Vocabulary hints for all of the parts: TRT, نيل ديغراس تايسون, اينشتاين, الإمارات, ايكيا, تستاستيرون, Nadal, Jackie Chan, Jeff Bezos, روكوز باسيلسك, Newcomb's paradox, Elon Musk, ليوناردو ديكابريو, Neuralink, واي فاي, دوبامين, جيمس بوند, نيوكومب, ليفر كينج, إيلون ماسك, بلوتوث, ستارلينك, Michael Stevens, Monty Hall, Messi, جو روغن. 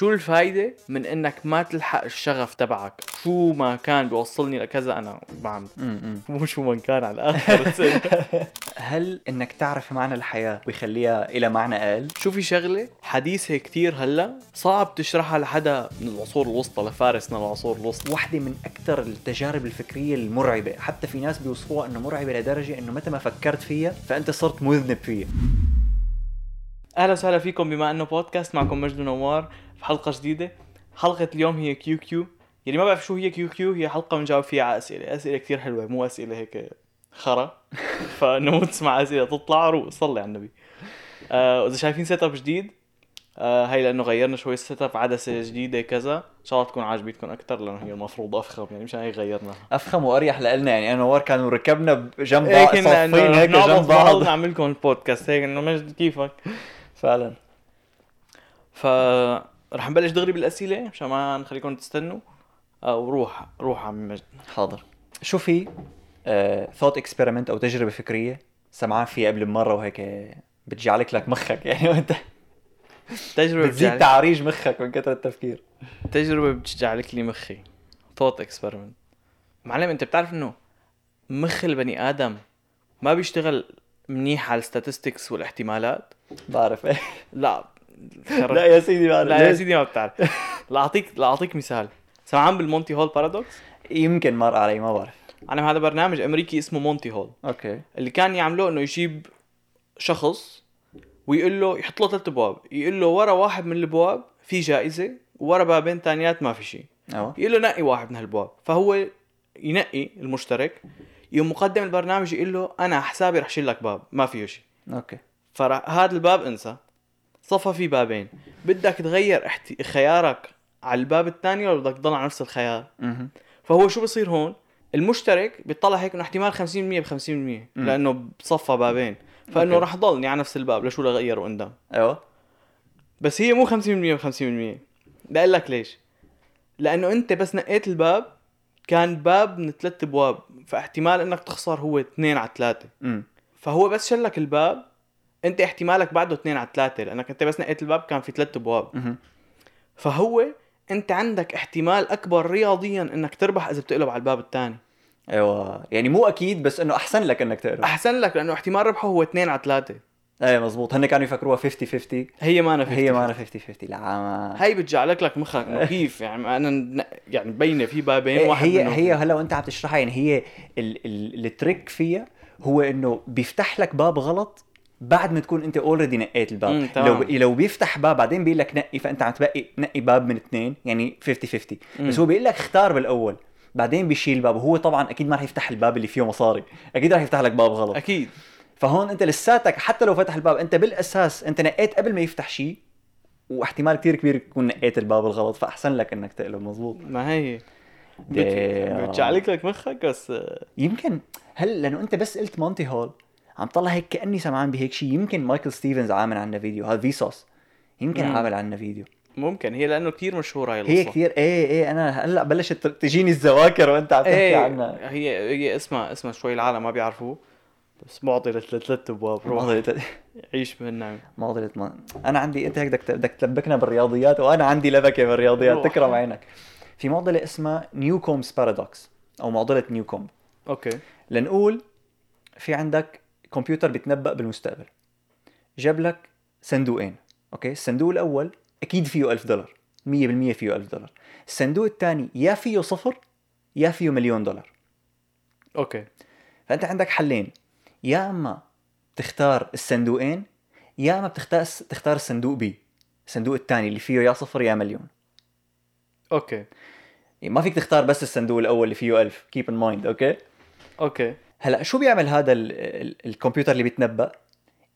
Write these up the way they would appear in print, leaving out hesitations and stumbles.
شو الفايدة من انك ما تلحق الشغف تبعك؟ شو ما كان بيوصلني لكذا انا بعمل مو شو ما كان على الاخر. هل انك تعرف معنى الحياة ويخليها الى معنى اقل؟ شو في شغلة حديثة كتير هلا صعب تشرحها لحدا من العصور الوسطى لفارسنا العصور الوسطى. واحدة من اكتر التجارب الفكرية المرعبة، حتى في ناس بيوصفوها انه مرعبة لدرجة انه متى ما فكرت فيها فانت صرت مذنب فيها. اهلا وسهلا فيكم بما انه بودكاست، معكم مجد ونوار في حلقه جديده. حلقه اليوم هي كيو كيو، يعني ما بعرف شو هي كيو كيو. هي حلقه بنجاوب فيها على اسئله كثير حلوه، مو اسئله هيك خرا فانه تسمع اسئله تطلع وصلي على النبي. واذا شايفين سيت اب جديد، هاي لانه غيرنا شوي السيت اب، عدسه جديده كذا، ان شاء الله تكون عاجبتكم اكثر لانه هي المفروض افخم، يعني مشان هي غيرناها افخم واريح لنا. يعني انا وار كانوا ركبنا جنب بعض، صافين هيك جنب بعض، نعمل لكم البودكاست هيك انه مجد كيفك فعلا. فرح نبلش دغري بالاسئله مشان ما نخليكم تستنوا. روح عمي مجد. حاضر. شو في ثوت اكسبيرمنت او تجربه فكريه سمعان فيها قبل مره وهيك بتجعلك لك مخك، يعني وانت تجربه بتزيد تعريج مخك من كثر التفكير؟ تجربه بتجعلك لي مخي ثوت اكسبيرمنت. معلم انت بتعرف انه مخ البني ادم ما بيشتغل منيح على الستاتستكس والاحتمالات؟ بعرف ايه. لا يا سيدي، ما بتعرف. لا اعطيك مثال. سمعان بالمونتي هول بارادوكس؟ يمكن مر علي، ما بعرف. انا هذا برنامج امريكي اسمه مونتي هول، اوكي، اللي كان يعملوه انه يجيب شخص ويقول له يحط له 3 بواب، يقول له ورا واحد من البواب في جائزه ورا بابين تانيات ما في شيء، يقول له نقي واحد من هالبواب، فهو ينقي المشترك. يوم مقدم البرنامج يقول له انا حسابي رح شيل لك باب ما فيه شيء، اوكي، فهذا الباب انسى، صفى في بابين، بدك تغير خيارك على الباب الثاني ولا بدك تضل على نفس الخيار؟ فهو شو بصير هون؟ المشترك بيطلع هيك انه احتمال 50% ب 50% لانه صفى بابين، فانه راح ضلني على نفس الباب، لشو لغير واندم؟ ايوه، بس هي مو 50% ب 50%. بقول لك ليش، لانه انت بس نقيت الباب، كان باب من 3 بواب، فاحتمال انك تخسر هو 2/3. فهو بس شلك الباب، انت احتمالك بعده 2/3 لانك انت بس نقيت الباب، كان في 3 بواب. فهو انت عندك احتمال اكبر رياضيا انك تربح اذا بتقلب على الباب الثاني. ايوه، يعني مو اكيد بس انه احسن لك انك تقرب، احسن لك لانه احتمال ربحه هو 2/3. ايه مزبوط. هن كانوا يفكروها 50-50، هي ما انا 50-50. لا ما هي بتجعلك لك مخك كيف يعني انا يعني بينه في بابين واحد. هي هلا وانت عم تشرحها، يعني هي التريك فيها هو انه بيفتح لك باب غلط بعد ما تكون انت اوريدي نقيت الباب. لو بيفتح باب بعدين بيقول لك نقي، فانت عم تبقي نقي باب من 2، يعني 50-50. بس هو بيقول لك اختار بالاول، بعدين بيشيل باب. هو طبعا اكيد ما راح يفتح الباب اللي فيه مصاري، اكيد راح يفتح لك باب غلط، اكيد. فهون انت لساتك حتى لو فتح الباب، انت بالاساس انت نقيت قبل ما يفتح شيء، واحتمال كتير كبير تكون نقيت الباب الغلط، فاحسن لك انك تقلب. مزبوط، ما هي بتجعلك لك مخك. بس يمكن هل لانه انت بس قلت مونتي هول عم طلع هيك كاني سمعان بهيك شيء، يمكن مايكل ستيفنز عامل عنا فيديو، هذا فيسوس يمكن عامل عنا فيديو، ممكن هي لانه كثير مشهوره هي القصه، هي كثير. ايه انا هلا بلشت تجيني الذواكر وانت عم تحكي عنها. هي اسمها شوي العالم ما بيعرفوه، بس معضله 3 بواب. معضله عيش بالنعمه، معضله ما. انا عندي، انت هيك بدك تلبكنا بالرياضيات وانا عندي لبكه بالرياضيات، تكرم عينك. في معضله اسمها نيوكومبس بارادوكس او معضله نيوكومب، اوكي. لنقول في عندك كمبيوتر بيتنبأ بالمستقبل، جاب لك صندوقين، اوكي. الصندوق الاول اكيد فيه $1000، 100% فيه $1000. الصندوق الثاني يا فيه 0 يا فيه $1,000,000، اوكي. فانت عندك حلين، يا اما تختار الصندوقين يا اما تختار الصندوق بي، الصندوق الثاني اللي فيه يا 0 يا $1,000,000، اوكي. ما فيك تختار بس الصندوق الاول اللي فيه 1000. keep in mind، اوكي. هلا شو بيعمل هذا الكمبيوتر اللي بيتنبأ؟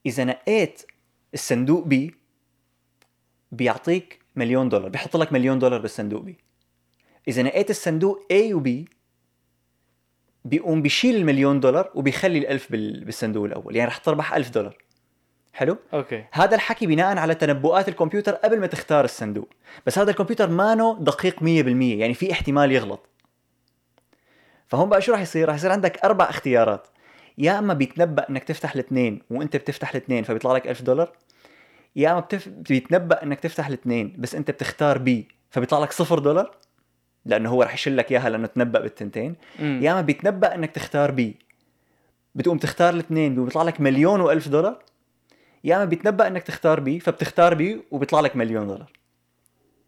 اذا نقيت الصندوق بي بيعطيك $1,000,000، بيحط لك $1,000,000 بالصندوق بي. اذا نقيت الصندوق A و B بيقوم بيشيل $1,000,000 وبيخلي $1,000 بالصندوق الاول، يعني رح تربح $1,000. حلو، اوكي. هذا الحكي بناء على تنبؤات الكمبيوتر قبل ما تختار الصندوق، بس هذا الكمبيوتر مانو دقيق 100%، يعني في احتمال يغلط. فهون بقى شو رح يصير؟ رح يصير عندك 4 اختيارات، يا اما بيتنبأ انك تفتح الاثنين وانت بتفتح الاثنين فبيطلع لك $1,000، يا اما بيتنبأ انك تفتح الاثنين بس انت بتختار بي فبيطلع لك $0 لانه هو رح يشيل لك اياها لانه تنبأ بالتنتين. يا اما بيتنبأ انك تختار بي بتقوم تختار الاثنين بيطلع لك $1,000,000 يا اما بيتنبأ انك تختار بي فبتختار بي وبيطلع لك $1,000,000.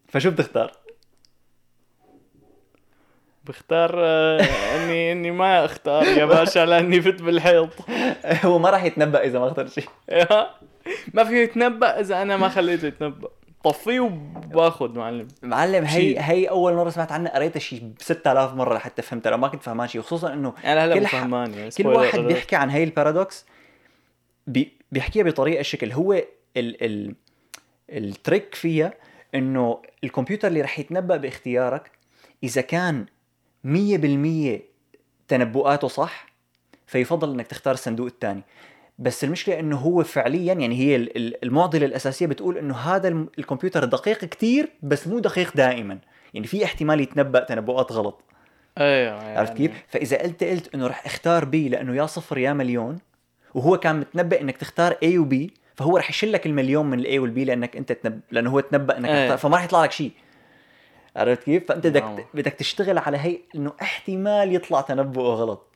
فشو بتختار؟ بختار اني ما اختار يا باشا لاني فت بالحيط. هو ما راح يتنبأ اذا ما اختار شيء. ما في يتنبأ اذا انا ما خليته يتنبأ. طفيه وباخذ معلم. هي اول مره سمعت عنها قريتها شيء 6000 مره لحتى فهمتها. لو ما كنت فهمان شيء خصوصا انه كل واحد بيحكي عن هي البارادوكس بيحكيها بطريقه شكل. هو ال التريك فيها انه الكمبيوتر اللي راح يتنبأ باختيارك اذا كان 100% تنبؤاته صح فيفضل انك تختار الصندوق الثاني. بس المشكله انه هو فعليا يعني هي المعضله الاساسيه بتقول انه هذا الكمبيوتر دقيق كتير بس مو دقيق دائما. يعني في احتمال يتنبأ تنبؤات غلط. ايوه يعني. عرفت كيف؟ فاذا قلت انه رح اختار بي لانه يا صفر يا مليون وهو كان متنبأ انك تختار اي وبي فهو رح يشيل لك $1,000,000 من الاي والبي لانك انت لانه هو تنبأ انك تختار فما رح يطلع لك شيء. عرفت كيف؟ فانت بدك تشتغل على هي انه احتمال يطلع تنبؤه غلط.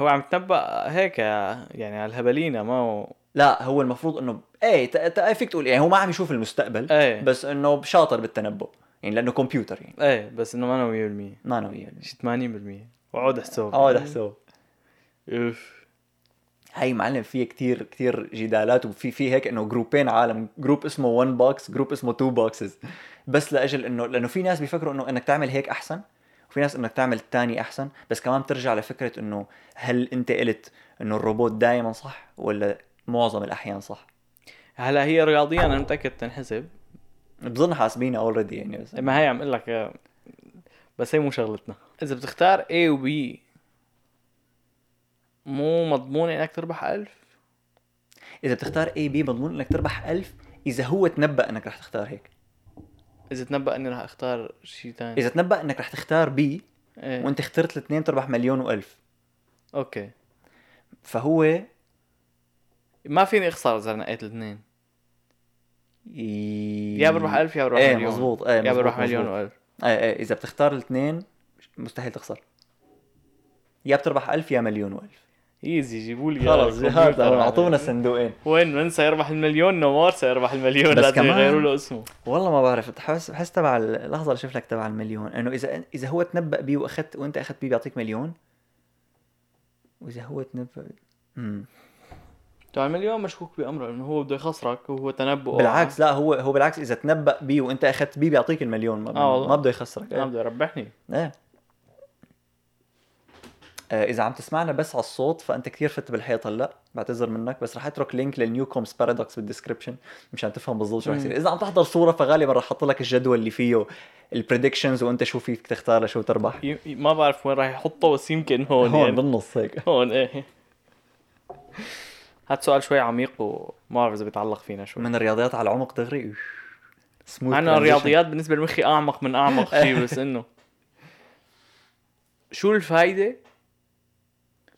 هو عم تنبأ هيك يعني على الهبلينه ما هو... لا هو المفروض انه فيك تقول يعني هو ما عم يشوف المستقبل بس انه شاطر بالتنبؤ يعني لانه كمبيوتر يعني بس انه ما 80% وعود احسب اوف. هاي معلم فيه كتير جدالات وفي هيك انه جروبين عالم، جروب اسمه 1 بوكس، جروب اسمه 2 بوكسز، بس لاجل انه لانه في ناس بيفكروا انه انك تعمل هيك احسن وفي ناس انك تعمل الثاني احسن. بس كمان بترجع لفكره انه هل انت قلت انه الروبوت دائما صح ولا معظم الاحيان صح؟ هلا هي رياضيا انا متاكد تنحسب، بظن حاسبينها اوريدي يعني بس. ما هي عم اقول لك بس هي مو شغلتنا. اذا بتختار A و B مو مضمون انك تربح 1000. اذا بتختار A B مضمون انك تربح 1000 اذا هو تنبأ انك رح تختار هيك. اذا تنبأ اني رح اختار شيء ثاني، اذا تنبأ انك رح تختار بي وانت اخترت الاثنين تربح $1,000,000. اوكي فهو ما فيني اخسر اذا نقيت الاثنين، يا بربح 1000 يا بربح مليون. مزبوط. يا بربح مليون و1000. اذا بتختار الاثنين مستحيل تخسر، يا بتربح 1000 يا مليون و1000. ايزي جيبوا لي خلص هذا اعطونا صندوقين. وين من سيربح $1,000,000؟ نوار سيربح $1,000,000 لازم يغيروا له اسمه. والله ما بعرف، بحس تبع اللحظه اللي شفت لك تبع $1,000,000 انه اذا هو تنبأ بيه واخذت وانت اخذت بيه بيعطيك $1,000,000 واذا هو تنبأ تبع $1,000,000 مشكوك بامره انه هو بده يخسرك وهو تنبؤ. بالعكس لا هو بالعكس اذا تنبأ بيه وانت اخذت بيه بيعطيك $1,000,000 ما بده يخسرك، ما بده يربحني. إذا عم تسمعنا بس على الصوت فأنت كتير فت بالحيط هلا، بعتذر منك، بس رح أترك لينك للنيوكومز بارادوكس بالديسكريبشن مشان تفهم بالضبط شو رح يصير. إذا عم تحضر صورة فغالبا رح أحط لك الجدول اللي فيه البريدكشنز وأنت شو فيك تختار لشو تربح. ما بعرف وين رح يحطه بس يمكن هون يعني. بالنص هيك هون هاد سؤال شوي عميق وما أعرف إذا بيتعلق فينا شو. من الرياضيات على عمق دغري. أنا الرياضيات بالنسبة لمخي أعمق من أعمق شيء. بس إنه شو الفائدة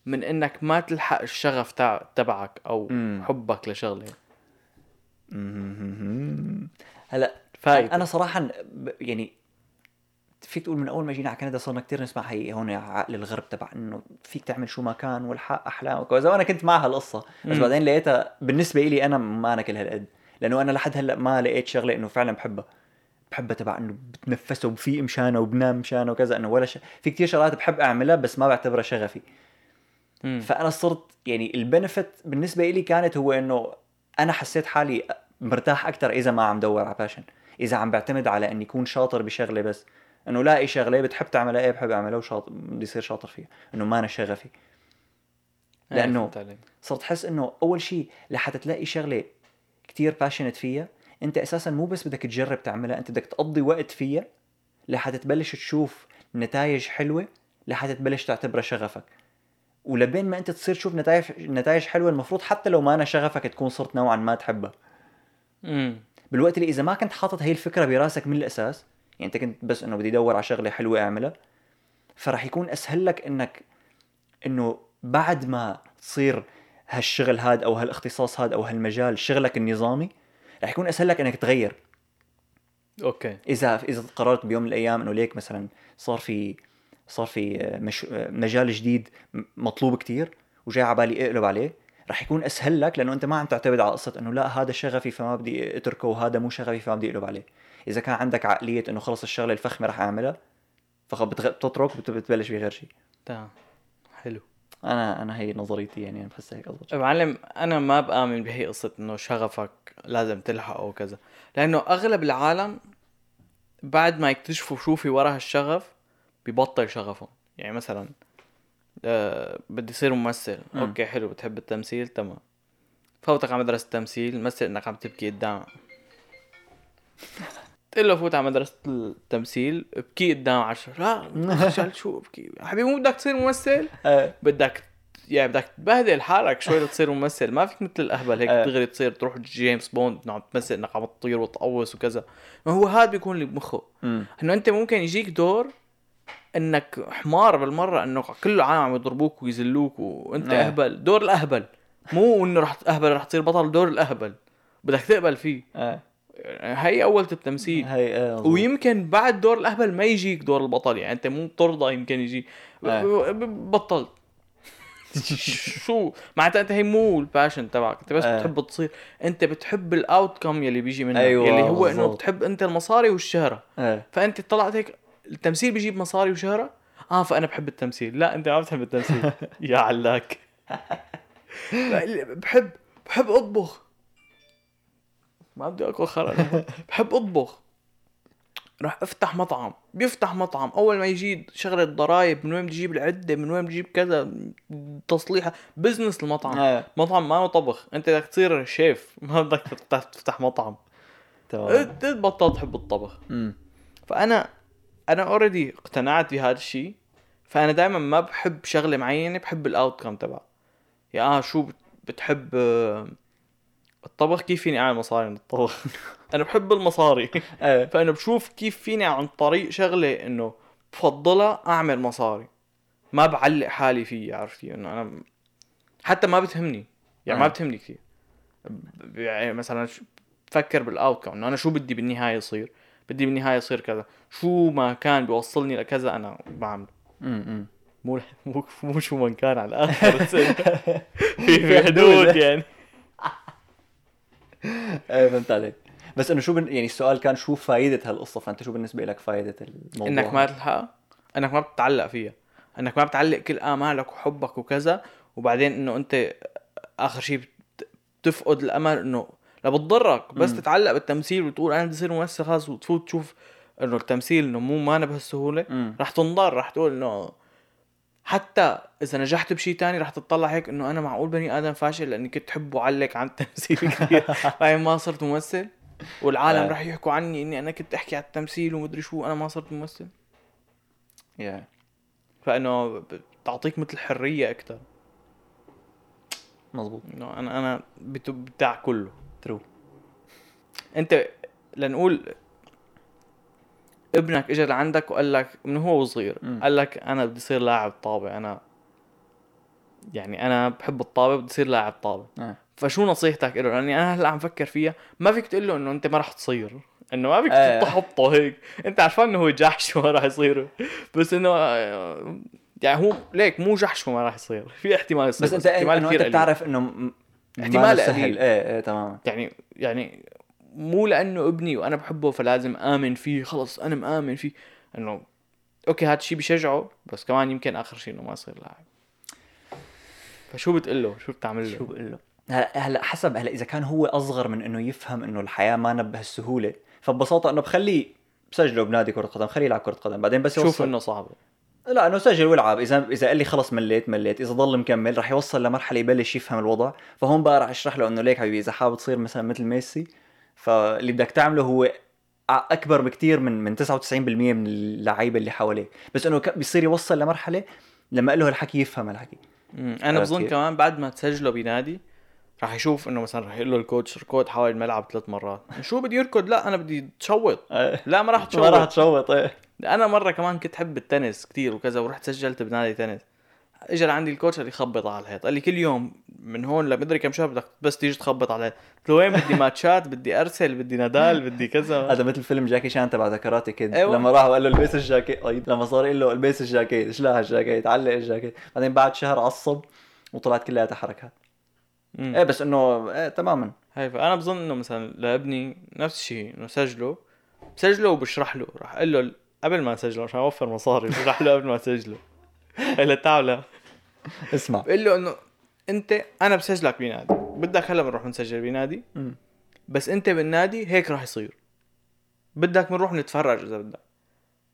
من انك ما تلحق الشغف تبعك او حبك لشغله؟ هلا فايد. انا صراحه يعني فيك تقول من اول ما جينا على كندا صرنا كتير نسمع هي هون عقل الغرب تبع انه فيك تعمل شو ما كان والحق احلامك وكذا، وانا كنت مع هالقصه بس بعدين لقيتها بالنسبه لي انا ما انا كل هالقد، لانه انا لحد هلا ما لقيت شغله انه فعلا بحبها تبع انه بتنفسه وفي مشانه وبنام مشانه وكذا. انه ولا في كتير شغلات بحب اعملها بس ما بعتبرها شغفي. فأنا صرت يعني البنفت بالنسبة إلي كانت هو إنه أنا حسيت حالي مرتاح أكتر إذا ما عم دور على باشن، إذا عم بعتمد على إني أكون شاطر بشغلة بس، إنه لاقي شغلة بتحب تعملها بحب أعملها وشاطر بدي يصير شاطر فيها، إنه ما أنا شغفي. لأنه صرت حس إنه أول شيء لحتى تلاقي شغلة كتير باشنت فيها أنت أساسا مو بس بدك تجرب تعملها، أنت بدك تقضي وقت فيها لحتى تبلش تشوف نتائج حلوة لحتى تبلش تعتبرها شغفك. ولبين ما انت تصير تشوف نتائج حلوه المفروض حتى لو ما انا شغفك تكون صرت نوعا ما تحبها. بالوقت اللي اذا ما كنت حاطط هي الفكره براسك من الاساس، يعني انت كنت بس انه بدي ادور على شغله حلوه اعملها، فرح يكون اسهل لك انه بعد ما تصير هالشغل هاد أو هالاختصاص هاد أو هالمجال شغلك النظامي، رح يكون أسهل لك أنك تغير. أوكي. إذا قررت بيوم من الأيام إنه ليك مثلا صار في مجال جديد مطلوب كتير وجاي عبالي أقلب عليه، رح يكون أسهل لك لأنه أنت ما عم تعتمد على قصة إنه لا هذا شغفي فما بدي أتركه وهذا مو شغفي فما بدي أقلب عليه. إذا كان عندك عقلية إنه خلص الشغلة الفخمة رح أعملها، فخب بتترك بتبلش بغير شيء. تمام، حلو. أنا هي نظريتي، يعني بحس هيك أظن. معلم أنا ما بآمن بهي قصة إنه شغفك لازم تلحقه أو كذا، لأنه أغلب العالم بعد ما يكتشفوا شو في وراء هالشغف ببطل شغفه. يعني مثلا بدي يصير ممثل، أوكي حلو بتحب التمثيل، تمام، فوتك على مدرسة التمثيل، مثل إنك عم تبكي قدام تقول له فوت على مدرسة التمثيل بكي قدام 10، لا خجل شو بكي حبيبي، مو بدك تصير ممثل، بدك تبهدل حالك شوي لتصير ممثل، ما فيك مثل الأهبل هيك تغري تصير تروح جيمس بوند عم تمثل إنك عم تطير وتقوس وكذا. ما هو هاد بيكون اللي بمخه إنه أنت ممكن يجيك دور انك حمار بالمره، انه كله عام عم يضربوك ويزلوك وانت اهبل، دور الاهبل، مو انه رح اهبل رح تصير بطل، دور الاهبل بدك تقبل فيه. هي اول التمثيل ويمكن بعد دور الاهبل ما يجيك دور البطل، يعني انت مو ترضى يمكن يجي بطل شو معناتها انت هي مو الباشن تبعك، انت بس بتحب تصير، انت بتحب الاوتكم يلي بيجي منها. أيوة يلي هو انه بتحب انت المصاري والشهره، فانت طلعت هيك التمثيل بيجيب مصاري وشهرة، فأنا بحب التمثيل. لا أنت ما بتحب التمثيل يا علاك. بحب أطبخ، ما بدي أكل خرا، بحب أطبخ راح أفتح مطعم، بيفتح مطعم أول ما يجي شغلة ضرائب، من وين بيجيب العدة، من وين بيجيب كذا تصليحة، بزنس المطعم، مطعم ما هو طبخ، أنت بدك تصير شيف ما بدك تفتح مطعم، تبطل تحب الطبخ. فأنا أوريدي اقتنعت بهذا الشيء، فأنا دائما ما بحب شغلة معينة، بحب الأوتكم تبعه. يا شو بتحب الطبخ، كيف فيني أعمل مصاري من الطبخ أنا بحب المصاري فأنا بشوف كيف فيني عن طريق شغلة إنه بفضلها أعمل مصاري، ما بعلق حالي فيه، عرفتي إنه أنا حتى ما بتهمني، يعني ما بتهمني كثير. يعني مثلا بفكر بالأوتكم إنه أنا شو بدي بالنهاية يصير، بدي بالنهاية يصير كذا، شو ما كان بيوصلني لكذا أنا بعمل. مو شو ما كان على الآخر في حدود يعني. فهمت عليك. بس إنه شو يعني السؤال كان شو فائدة هالقصة، فأنت شو بالنسبة لك فائدة الموضوع؟ إنك ما تلحق، إنك ما بتتعلق فيها، إنك ما بتعلق كل آمالك وحبك وكذا، وبعدين إنه أنت آخر شيء بتفقد الأمل، إنه لا بتضرك بس تتعلق بالتمثيل وتقول أنا بدي أصير ممثل خاص، وتفوت تشوف إنه التمثيل إنه مو ما أنا بهالسهولة، رح تنضر، رح تقول إنه حتى إذا نجحت بشيء تاني رح تطلع هيك إنه أنا معقول بني آدم فاشل لأني كنت حب أعلق عن التمثيل كثير بعدين ما صرت ممثل، والعالم رح يحكوا عني إني أنا كنت أحكي عن التمثيل ومدري شو، أنا ما صرت ممثل. فإنه بتعطيك مثل حرية أكتر. مظبوط. إنه أنا بتاع كله. انت لنقول ابنك اجى لعندك وقال لك من هو صغير، قال لك انا بدي صير لاعب طابة، انا يعني انا بحب الطابة بدي صير لاعب طابة. فشو نصيحتك له؟ لاني انا هلا عم فكر فيها، ما فيك تقول له انه انت ما رح تصير، انه ما فيك تحطه هيك، انت عارفان انه هو جحش وما رح يصيره، بس انه يعني هو ليك مو جحش وما رح يصير، في احتمال يصير، بس انت بتعرف انه احتمال قليل. تمام. يعني مو لانه ابني وانا بحبه فلازم امن فيه، خلص انا مآمن فيه، انه اوكي هذا الشيء بشجعه، بس كمان يمكن اخر شيء انه ما يصير لاعب. فشو بتقول له؟ شو بتعمل له؟ شو بقول له؟ هلا حسب، هلا اذا كان هو اصغر من انه يفهم انه الحياه ما بهالسهوله، فببساطه انه بخليه بسجله بنادي كره قدم، خليه يلعب كره قدم، بعدين بس شوف انه صعبه، لا انه سجل والعب. اذا قال لي خلص مليت، اذا ضل مكمل راح يوصل لمرحله يبلش يفهم الوضع، فهون بقى راح اشرح له انه ليك حبيبي اذا حابب تصير مثلا مثل ميسي، فاللي بدك تعمله هو اكبر بكتير من 99% من اللعيبه اللي حواليه، بس انه بيصير يوصل لمرحله لما قال له الحكي يفهم الحكي. انا بظن كمان بعد ما تسجله بنادي راح يشوف انه مثلا راح يقول له الكوتش ركود حوالي الملعب 3 مرات، شو بدي يركض؟ لا انا بدي تشوط، لا ما راح تشوط انا مرة كمان كنت حب التنس كتير وكذا، ورحت سجلت بنادي تنس، اجى عندي الكوتشر يخبط على الحيط، قال لي كل يوم من هون لمدري كم شهر بدك بس تيجي تخبط على قلت له وين بدي ماتشات، بدي ارسل، بدي نادال، بدي كذا. هذا مثل فيلم جاكي شان تبع ذكراتي كيد. أيوة. لما راح وقال له البس الجاكيت، لما صار قال له البس الجاكيت، ايش لها الجاكيت، علق الجاكيت، بعدين بعد شهر عصب وطلعت كلها حركات. ايه بس انه إيه تماما هاي. فانا بظن انه مثلا لابني نفس الشيء، انه سجله وبشرح له، راح قال له قبل ما اسجله عشان اوفر مصاري بشرح له قبل ما اسجله الا تعالى اسمع، بقول له انه انت انا بسجلك بنادي، بدك هلا بنروح نسجل بنادي، بس انت بالنادي هيك راح يصير، بدك بنروح نتفرج اذا بدك،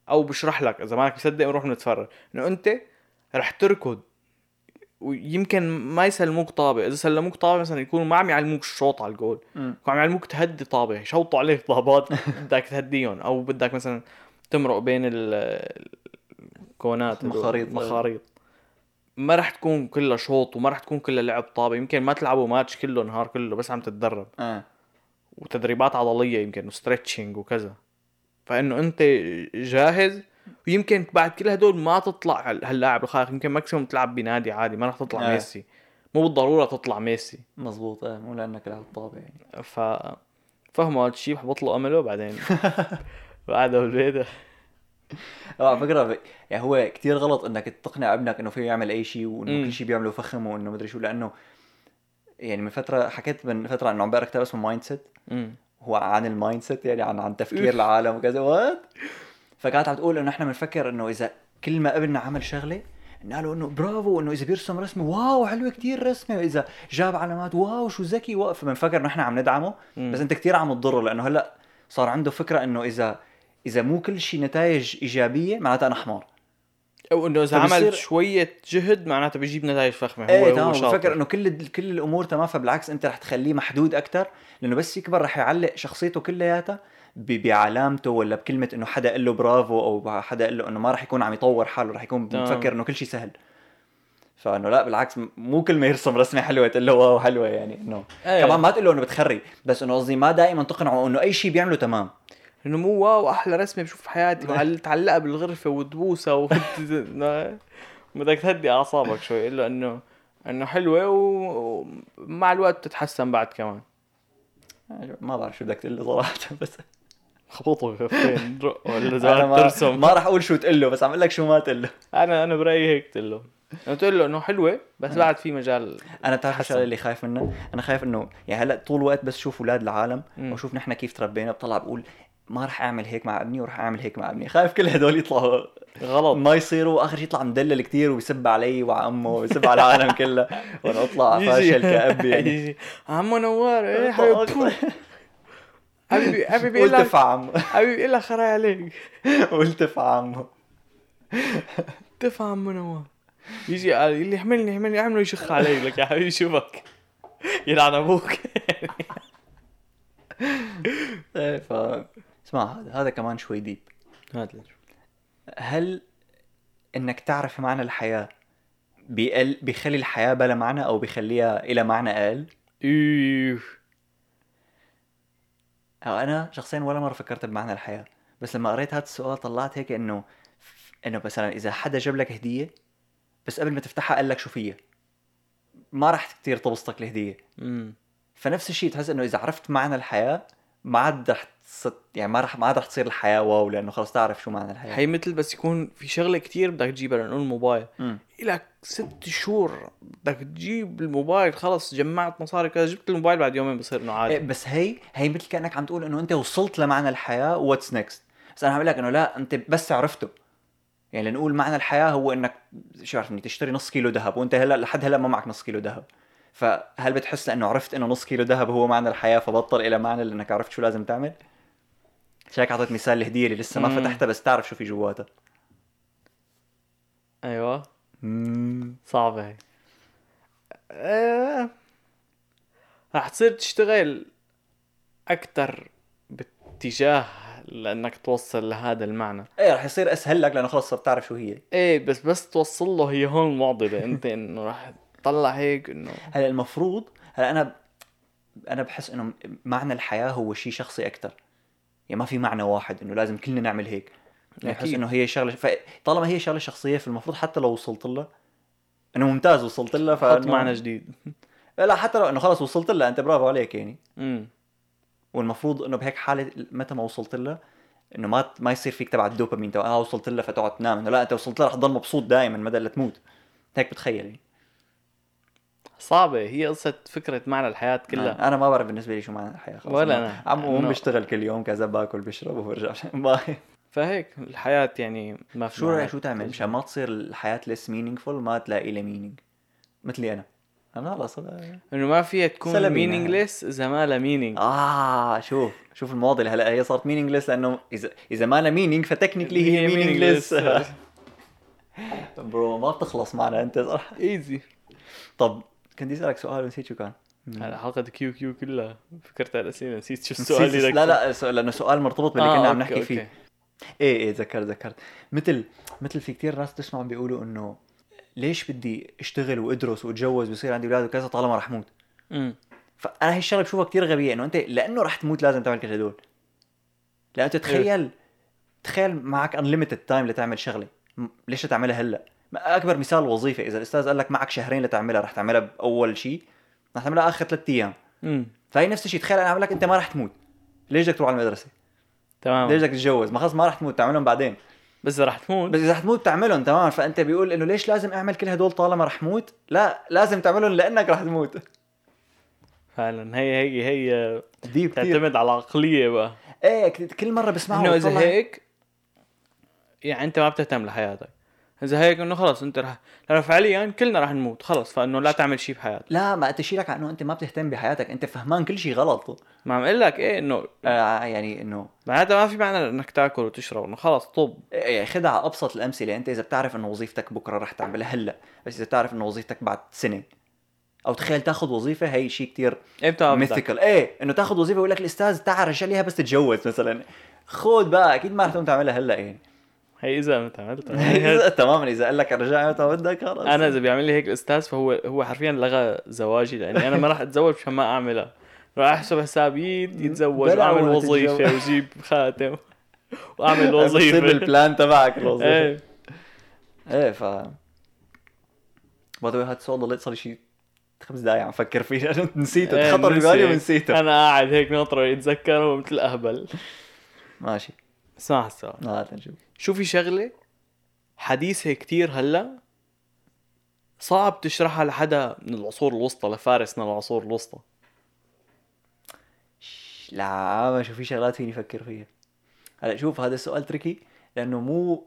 او بشرح لك اذا مالك مصدق بنروح نتفرج، انه انت راح تركض ويمكن ما يسلموك طابه، اذا سلموك طابه مثلا يكونوا ما عم يعلموك الشوط على الجول، كانوا عم يعلموك تهدي طابه، يشوطوا عليك طابات بدك تهديهم، او بدك مثلا تمرق بين الكونات مخاريط، ما رح تكون كلها شوط وما رح تكون كلها لعب طابه، يمكن ما تلعبوا ماتش كله نهار كله بس عم تتدرب وتدريبات عضليه يمكن وستريتشنج وكذا، فانه انت جاهز، ويمكن بعد كل هدول ما تطلع هاللاعب الخارق، يمكن ماكسيموم تلعب بنادي عادي، ما رح تطلع ميسي، مو بالضروره تطلع ميسي. مزبوط. مو لانك لعب طابه يعني. فهموا هذا الشيء بطلوا امله بعدين بعده البيت. على فكرة يعني هو كتير غلط انك تقنع ابنك انه فيه يعمل اي شيء، وانه كل شيء بيعمله فخم، وانه مدري شو، لانه يعني من فترة حكيت من فترة انه عم بقرا كتاب اسمه مايند سيت، هو عن المايند سيت يعني عن تفكير العالم وكذا وات، فكانت عم تقول انه احنا بنفكر انه اذا كل ما ابننا عمل شغلة نقوله انه برافو، انه اذا بيرسم رسمه واو حلوة كتير رسمه، اذا جاب علامات واو شو ذكي واقف، بنفكر انه احنا عم ندعمه، بس انت كتير عم تضره، لانه هلا صار عنده فكرة انه إذا مو كل شيء نتائج إيجابية معناته أنا حمار، أو إنه إذا عمل شوية جهد معناته بيجيب نتائج فخمة. هو شاطر. فكر إنه كل الأمور تمام، فبالعكس أنت رح تخليه محدود أكتر، لأنه بس يكبر رح يعلق شخصيته كلياتها بعلامته، ولا بكلمة إنه حدا قال له برافو، أو حدا قال له إنه، ما رح يكون عم يطور حاله، رح يكون بفكر إنه كل شيء سهل. فانه لا بالعكس، مو كل ما يرسم رسمه حلوه تقول له واو حلوه يعني إنه كمان ما تقول له إنه بتخري، بس إنه قصدي ما دائما تقنعه إنه أي شيء بيعمله تمام، انه مو واو احلى رسمه بشوف حياتي متعلقه بالغرفه والدبوسه بدك تهدي اعصابك شوي، الا انه حلوه ومع الوقت تتحسن بعد كمان. ما بعرف شو بدك تقول له صراحه، بس خبطه فين ولا زعلان ترسم، ما راح اقول شو تقول له، بس عم اقول لك شو ما تقول له. انا برايي هيك تقول له، انا تقول له انه حلوه بس بعد في مجال. انا بتعرف الشغله اللي خايف منه، انا خايف انه يعني هلا طول الوقت بس شوف اولاد العالم وشوف نحن كيف تربينا، بطلع بقول ما رح اعمل هيك مع ابني ورح اعمل هيك مع ابني، خايف كل هدول يطلعوا غلط ما يصيروا، اخر شيء يطلع مدلل كتير ويسب علي وعلى امه ويسب على العالم كله، وانا اطلع فاشل كأب يعني. عمو نوار ايه حبيبي حبيبي قلت فعم حبيبي الا خرا عليك، قلت فعم تفهم نوار، يجي قال لي احملني اعمله يشخ علي، لك يا حبيبي شوفك يلعن ابوك. ايه اسمع، هذا كمان شوي ديب. هل انك تعرف معنى الحياة بيخلي الحياة بلا معنى، او بيخليها الى معنى اقل؟ انا شخصيا ولا مرة فكرت بمعنى الحياة، بس لما قريت هذا السؤال طلعت هيك انه مثلا اذا حدا جاب لك هدية بس قبل ما تفتحها قال لك شو فيها، ما راح كتير تبسطك الهدية. فنفس الشيء تحس انه اذا عرفت معنى الحياة ما عاد رح يعني ما عاد رح تصير الحياة واو، لأنه خلاص تعرف شو معنى الحياة. هي مثل بس يكون في شغلة كتير بدك تجيبها، لأنه الموبايل إلك 6 شهور بدك تجيب الموبايل، خلاص جمعت مصاري كذا جبت الموبايل، بعد يومين بصير إنه عادي. بس هي مثل كأنك عم تقول إنه أنت وصلت لمعنى الحياة واتس نيكست، بس أنا عم أقول لك إنه لا، أنت بس عرفته. يعني لنقول معنى الحياة هو إنك شو عارفني تشتري نص كيلو ذهب، وأنت هلا لحد هلا ما معك نص كيلو ذهب، فهل بتحس لأنه عرفت إنه نص كيلو ذهب هو معنى الحياة فبطل إلى معنى لأنك عرفت شو لازم تعمل؟ شايك عطيت مثال لهدية اللي لسه ما فتحتها بس تعرف شو في جواتها. أيوة. صعبة هي. رح تصير تشتغل أكتر باتجاه لأنك توصل لهذا المعنى. إيه رح يصير أسهل لك لأنه خلاص صرت تعرف شو هي. إيه بس توصل له، هي هون معضلة أنت إنه رح طلع هيك إنه هلا المفروض هلا أنا بحس إنه معنى الحياة هو شيء شخصي أكتر، يعني ما في معنى واحد إنه لازم كلنا نعمل هيك، بحس إنه هي شغلة، فطالما هي شغلة شخصية فالمفروض حتى لو وصلت لها انه ممتاز وصلت له فحط معنى جديد. لا حتى لو انه خلص وصلت له انت برافو عليك يعني. والمفروض انه بهيك حاله متى ما وصلت له انه ما يصير فيك تبع الدوبامين انت وصلت له فتقعد تنام، انه لا انت وصلت له رح تضل مبسوط دائما مدى لا تموت. هيك بتخيل يعني. صعبه هي قصه فكره معنى الحياه كلها. انا ما بعرف بالنسبه لي شو معنى الحياه خلاص. ولا انا عم بشتغل كل يوم كذا باكل بشرب وبرجع باي. فهيك الحياه يعني ما في شو رأي شو تعمل مشان ما تصير الحياه less meaningful، ما تلاقي لها meaning. مثلي انا خلاص انه ما فيها تكون meaningless اذا ما لها meaning. شوف المواضيع هلا هي صارت meaningless لانه اذا ما لها meaning فتكنيكلي هي meaningless. برو ما بتخلص معنا انت صراحه ايزي. طب كنت اسالك سؤال ونسيت شو كان. هلا حلقه كيو كيو كلها فكرت على الاسئله نسيت شو السؤال اللي لا لانه سؤال مرتبط باللي كنا عم نحكي أوكي. فيه ايه ذكرت مثل في كتير ناس تسمعهم بيقولوا انه ليش بدي اشتغل وادرس واتجوز ويصير عندي اولاد وكذا طالما رح موت. فانا هي الشغله بشوفها كتير غبيه، انه انت لانه رح تموت لازم تعمل كل هدول. لا انت تخيل معك unlimited time لتعمل شغله، ليش تعملها هلا؟ اكبر مثال وظيفه، اذا الاستاذ قال لك معك شهرين لتعملها رح تعملها باول شيء، رح تعملها اخر 3 ايام. فهي نفس الشيء. تخيل انا عم لك انت ما رح تموت، ليش بدك تروح على المدرسه؟ تمام. ليش بدك تتجوز؟ ما خلص ما رح تموت، تعملهم بعدين. بس اذا رح تموت تعملهم. تمام. فانت بيقول انه ليش لازم اعمل كل هدول طالما رح موت؟ لا، لازم تعملهم لانك رح تموت. فعلا هي ديب تعتمد على عقليه بقى. ايه كل مره بسمعه انه اذا هيك يعني انت ما بتهتم لحياتك، اذا هيك انه خلص انت رح فعليا كلنا رح نموت خلص، فانه لا تعمل شيء بحياتك. لا، ما تشيلك على انه انت ما بتهتم بحياتك، انت فهمان كل شيء غلط. ما عم اقول لك ايه انه يعني انه معناتها ما في معنى انك تاكل وتشرب، انه خلص. طب يعني خدها على ابسط الامثله، انت اذا بتعرف انه وظيفتك بكره رح تعملها هلا، بس اذا بتعرف انه وظيفتك بعد سنه، او تخيل تاخذ وظيفه هي شيء كتير ميثيكال. ايه انه تاخذ وظيفه يقول لك الاستاذ تعال رجليها بس تتجوز مثلا، خود بقى اكيد ما رح تقوم تعملها هلا يعني. هي إذا ما تعملتها تماما. إذا قال لك رجع متى بدك خلاص. أنا إذا بيعمل لي هيك الأستاذ فهو حرفيا لغى زواجي، لأني أنا ما راح أتزوج مشان ما أعملها. راح أحسب حسابيت يتزوج وأعمل وظيفة وجيب خاتم وأعمل وظيفة. تصير البلان تبعك الوظيفة. إيه بعدين هاد السؤال ضليت صار شيء 5 دقايق عم فكر فيه لأنه نسيته. خطر ببالي ونسيته. أنا قاعد هيك ناطره يتذكره مثل أهبل. ماشي. اسمع هالسؤال. شو في شغلة حديثة كتير هلأ صعب تشرحها لحدا من العصور الوسطى، لفارسنا العصور الوسطى؟ لا، ما شو في شغلات فيني أفكر فيها هلأ. شوف، هذا السؤال تركي لأنه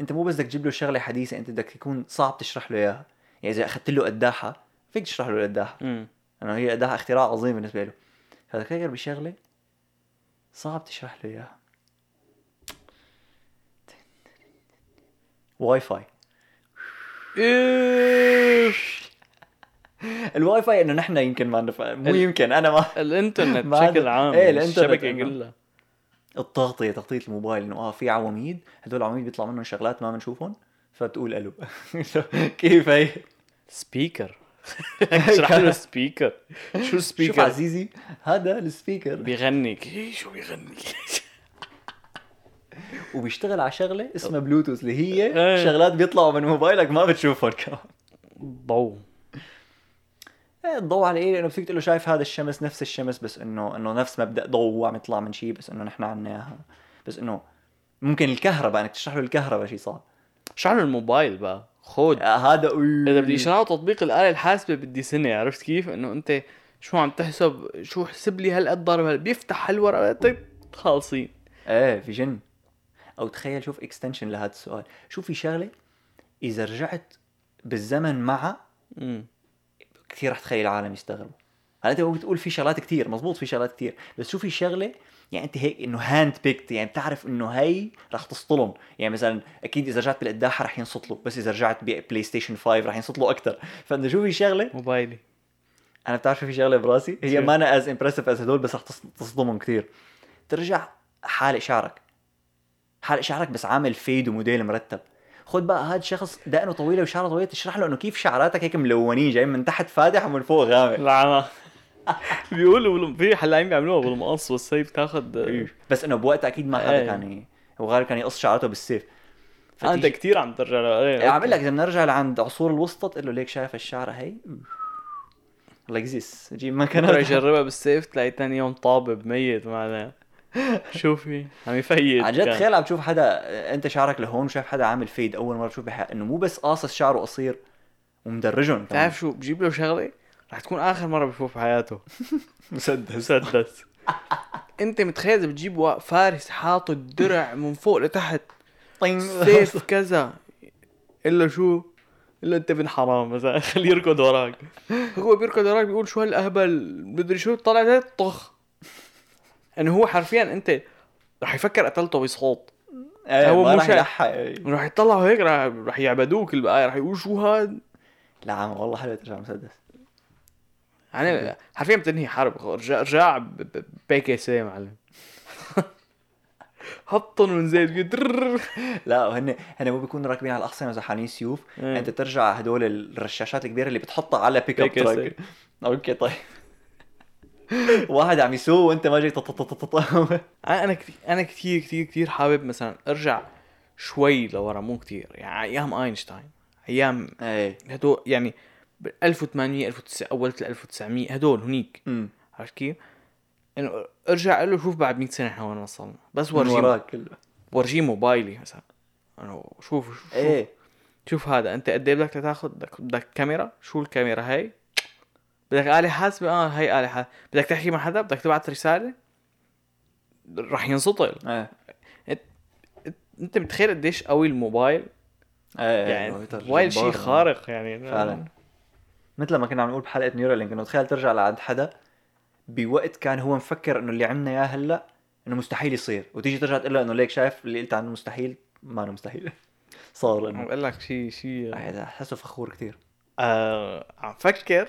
أنت مو بس بدك تجيب له شغلة حديثة، أنت بدك تكون صعب تشرح له إياها. يعني إذا أخذت له قداحة فيك تشرح له القداحة، لأنه هي قداحة اختراع عظيم بالنسبة له. فأتذكر بشغلة صعب تشرح له إياها، واي فاي. الواي فاي انه نحن يمكن ما نفهم، مو يمكن، انا ما الانترنت بشكل عام. الشبكه كلها تغطيه الموبايل، انه في عواميد، هدول العواميد بيطلع منهم شغلات ما بنشوفهم، فتقول الو كيف هي سبيكر. شرح له سبيكر. شو سبيكر؟ شوف عزيزي، هذا السبيكر بيغني. شو بيغني؟ وبيشتغل على شغله اسمها بلوتوث، اللي هي شغلات بيطلعوا من موبايلك ما بتشوفهم كمان. ضوء. الضوء على ايه؟ لانه بفيك تقول له شايف هذا الشمس نفس الشمس، بس انه نفس مبدا ضوء عم يطلع من شيء، بس انه نحن عناها. بس انه ممكن الكهرباء، انك تشرح له الكهرباء شيء صعب. شرح له الموبايل بقى، خد هذا. اذا بدي اشرحه تطبيق الاله الحاسبه بدي سنه. عرفت كيف؟ انه انت شو عم تحسب؟ شو حسب لي هالقدر؟ بيفتح هالورقه خالصين. في جن. او تخيل، شوف اكستنشن لهذا السؤال، شو في شغله اذا رجعت بالزمن مع كثير رح تخيل العالم يستغربوا. هلا انت بتقول في شغلات كثير، مزبوط في شغلات كثير، بس شو في شغله يعني انت هيك انه هاند بيكت، يعني بتعرف انه هي رح تسطلهم. يعني مثلا اكيد اذا رجعت بالقداحه رح ينسطلوا، بس اذا رجعت ببلاي ستيشن 5 رح ينسطلوا اكثر. فانه شو في شغله موبايلي، انا بتعرف في شغله براسي هي ما انا از امبرسيف از هدول، بس رح تصدمهم كثير. ترجع حالق شعرك بس عامل فيد وموديل مرتب. خد بقى هاد شخص دقنه طويله وشعره طويل، تشرح له انه كيف شعراتك هيك ملونين، جاي من تحت فاتح ومن فوق غامق. لا بيقولوا في حلاقين بيعملوها بالمقص والسيف تاخد، بس انه بوقت اكيد ما حدا كان وغير كان يقص شعراته بالسيف. انت كتير عم ترجع له. عامل لك اذا بنرجع لعند عصور الوسطى تقول له ليك شايف الشعره هي لايك زيس جيب مكانها يجربها بالسيف تلاقي ثاني يوم طابب ميت معنا شوفي عم يفيد عن جد. تخيل عم تشوف حدا انت شعرك لهون وشاف حدا عامل فيد اول مره تشوف بحق انه مو بس قاصص شعره قصير ومدرجهم. تعرف شو بجيب له شغله رح تكون اخر مره بشوف بحياته مسدس. انت متخيل بتجيب فارس حاطه الدرع من فوق لتحت سيف كذا الا شو الا انت بن حرام مثلا خليه يركض وراك. هو بيركض وراك بيقول شو هالاهبل بدري شو طلعت طخ انه هو حرفيا انت رح يفكر قتلته بصوت. هو مش رح يطلعوا هيك رح يعبدوك البقايا رح يقول شو هاد. لا عم والله حلوه ترجع مسدس يعني حرفيا بتنهي حرب. رجع بيكي سام معلم هبطن ونزيد. لا هن مو بيكونوا راكبين على الاحصنه وزحانين سيوف. انت ترجع هدول الرشاشات الكبيره اللي بتحطها على بيك اب تراك. اوكي طيب واحد عم يسوق وانت ما جاي انا كثير حابب مثلا ارجع شوي لورا مو كثير يعني ايام اينشتاين ايام هدول يعني 1800 1900 اول 1900 هدول هنيك عرفت كيف انه ارجع له شوف بعد 100 سنه احنا وين وصلنا بس ورجيه موبايلي مثلا انه شوف ايه شوف هذا انت قد ايه بدك تاخذ بدك كاميرا شو الكاميرا هاي بدك آلة حاسبة هاي آلة حاسبة بدك تحكي مع حدا بدك تبعت رسالة رح ينسطل. انت بتخيل قديش قوي الموبايل يعني موبايل شيء خارق يعني فعلا. مثل ما كنا عم نقول بحلقة نيورالينك انه تخيل ترجع لعند حدا بوقت كان هو مفكر انه اللي عملنا يا هلا انه مستحيل يصير وتيجي ترجع تقول له انه ليك شايف اللي قلت عنه مستحيل ما انه مستحيل صار انه بقول لك شيء احسه فخور كتير. عم فكر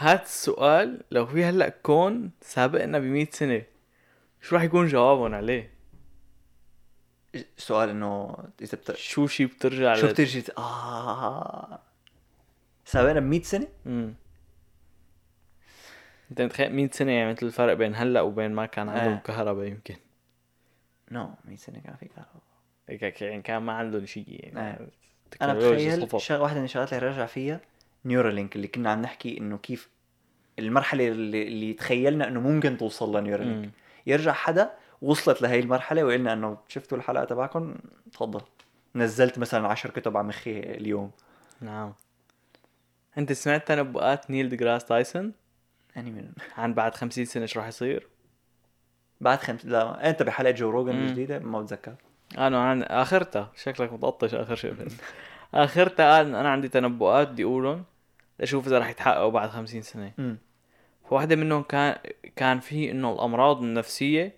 هات السؤال لو في هلأ كون سابقنا ب100 سنة شو راح يكون جوابهم عليه؟ سؤال انه اذا شو شي بترجع شو بترجع سابقنا ب100 سنة؟ انت متخيل 100 سنة يعني مثل الفرق بين هلأ وبين ما كان عندهم كهرباء يمكن 100 سنة كان في كهرباء يعني كان ما عندهم شيء يعني انا بتخيل واحدة من الشغلات اللي رجع فيها نيورالينك اللي كنا عم نحكي انه كيف المرحله اللي تخيلنا انه ممكن توصل لها نيورالينك يرجع حدا وصلت لهي المرحله وقلنا انه شفتوا الحلقه تبعكم تفضل نزلت مثلا 10 كتب عن مخي اليوم. نعم انت سمعت تنبؤات نيل ديغراس تايسون اني من عن بعد 50 سنه شو راح يصير بعد لا انت بحلقه جو روغن الجديده ما بتذكر انا عن اخرتها شكلك متقطش اخر شيء اخرتها انا عندي تنبؤات بدي اقولهم لأشوف إذا راح يتحققوا بعد 50 سنة. فواحدة منهم كان في إنه الأمراض النفسية